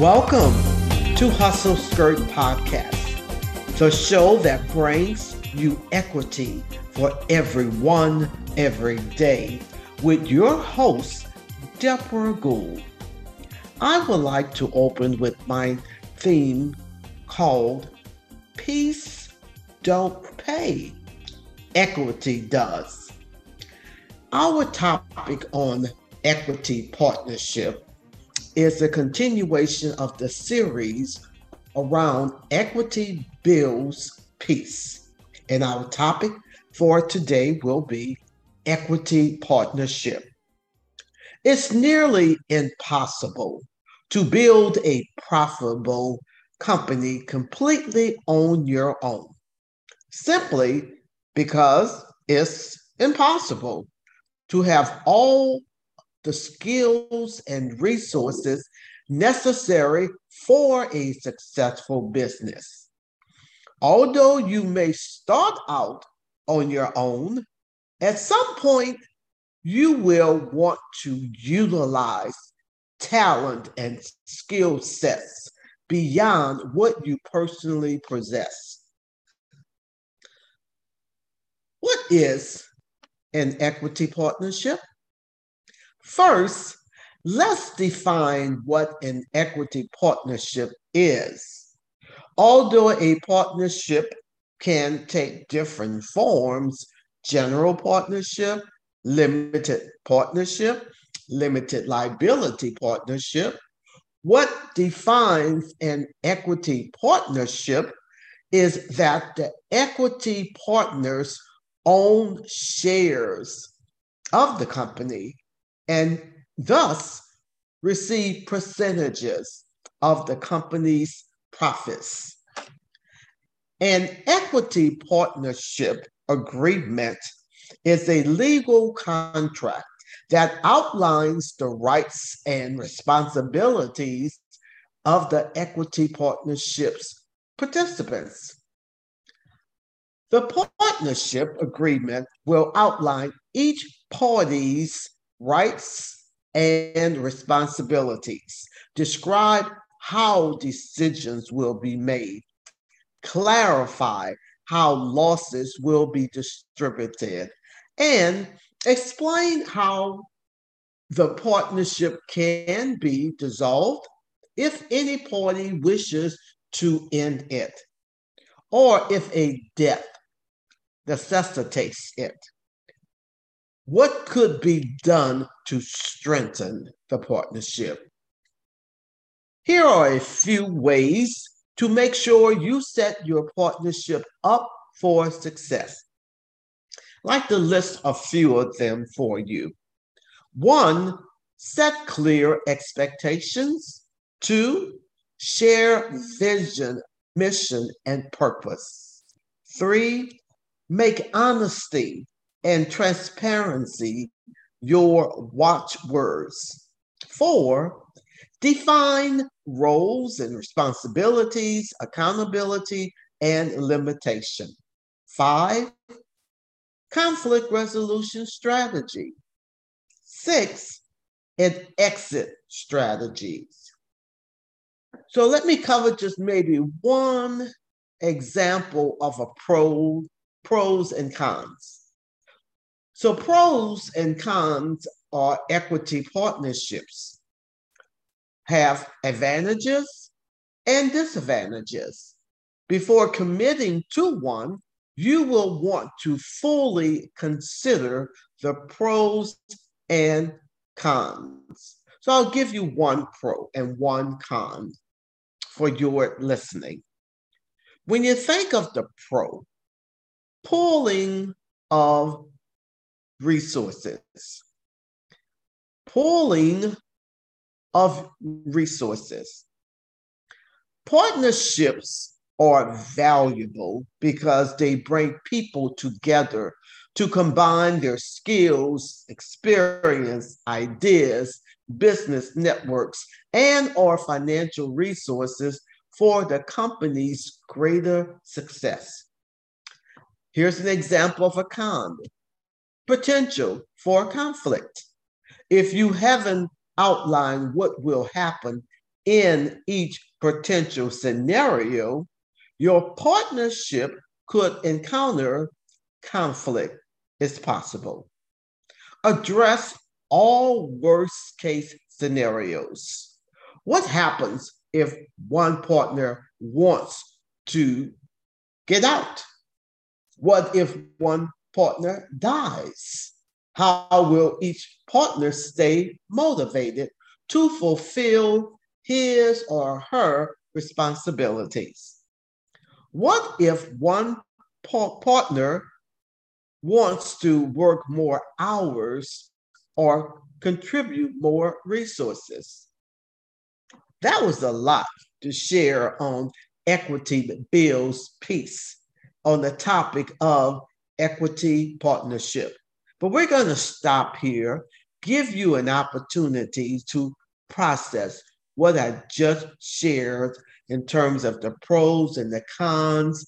Welcome to Hustle Skirt Podcast, the show that brings you equity for everyone, every day, with your host, Deborah Gould. I would like to open with my theme called Peace Don't Pay, Equity Does. Our topic on equity partnership is a continuation of the series around Equity Builds Peace. And our topic for today will be equity partnership. It's nearly impossible to build a profitable company completely on your own, simply because it's impossible to have all the skills and resources necessary for a successful business. Although you may start out on your own, at some point you will want to utilize talent and skill sets beyond what you personally possess. What is an equity partnership? First, let's define what an equity partnership is. Although a partnership can take different forms, general partnership, limited partnership, limited liability partnership, what defines an equity partnership is that the equity partners own shares of the company and thus receive percentages of the company's profits. An equity partnership agreement is a legal contract that outlines the rights and responsibilities of the equity partnership's participants. The partnership agreement will outline each party's rights and responsibilities, describe how decisions will be made, clarify how losses will be distributed, and explain how the partnership can be dissolved if any party wishes to end it, or if a death necessitates it. What could be done to strengthen the partnership? Here are a few ways to make sure you set your partnership up for success. I'd like to list a few of them for you. 1, set clear expectations. 2, share vision, mission, and purpose. 3, make honesty and transparency your watchwords. 4, define roles and responsibilities, accountability, and limitation. 5, conflict resolution strategy. 6, an exit strategy. So let me cover just maybe one example of a pros and cons. So pros and cons are equity partnerships, have advantages and disadvantages. Before committing to one, you will want to fully consider the pros and cons. So I'll give you one pro and one con for your listening. When you think of the pro, pooling of resources. Pooling of resources. Partnerships are valuable because they bring people together to combine their skills, experience, ideas, business networks, and or financial resources for the company's greater success. Here's an example of a con. Potential for conflict. If you haven't outlined what will happen in each potential scenario, your partnership could encounter conflict. It's possible. Address all worst-case scenarios. What happens if one partner wants to get out? What if one partner dies? How will each partner stay motivated to fulfill his or her responsibilities? What if one partner wants to work more hours or contribute more resources? That was a lot to share on Equity Builds Peace, on the topic of equity partnership. But we're going to stop here, give you an opportunity to process what I just shared in terms of the pros and the cons,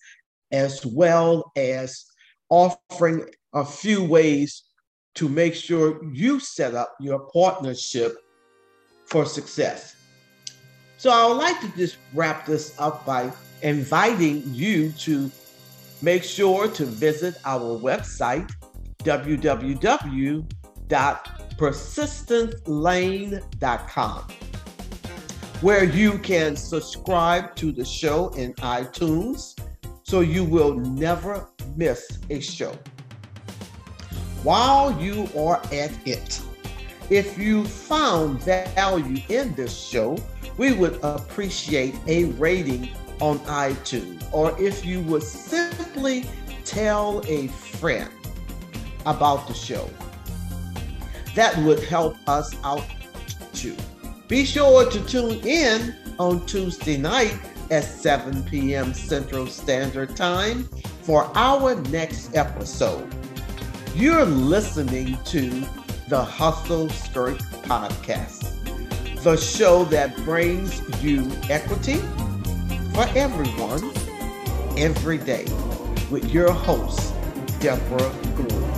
as well as offering a few ways to make sure you set up your partnership for success. So I would like to just wrap this up by inviting you to make sure to visit our website, www.persistentlane.com, where you can subscribe to the show in iTunes so you will never miss a show. While you are at it, if you found value in this show, we would appreciate a rating on iTunes, or if you would simply tell a friend about the show. That would help us out too. Be sure to tune in on Tuesday night at 7 p.m. Central Standard Time for our next episode. You're listening to the Hustle Skirt Podcast, the show that brings you equity for everyone, every day, with your host, Deborah Gould.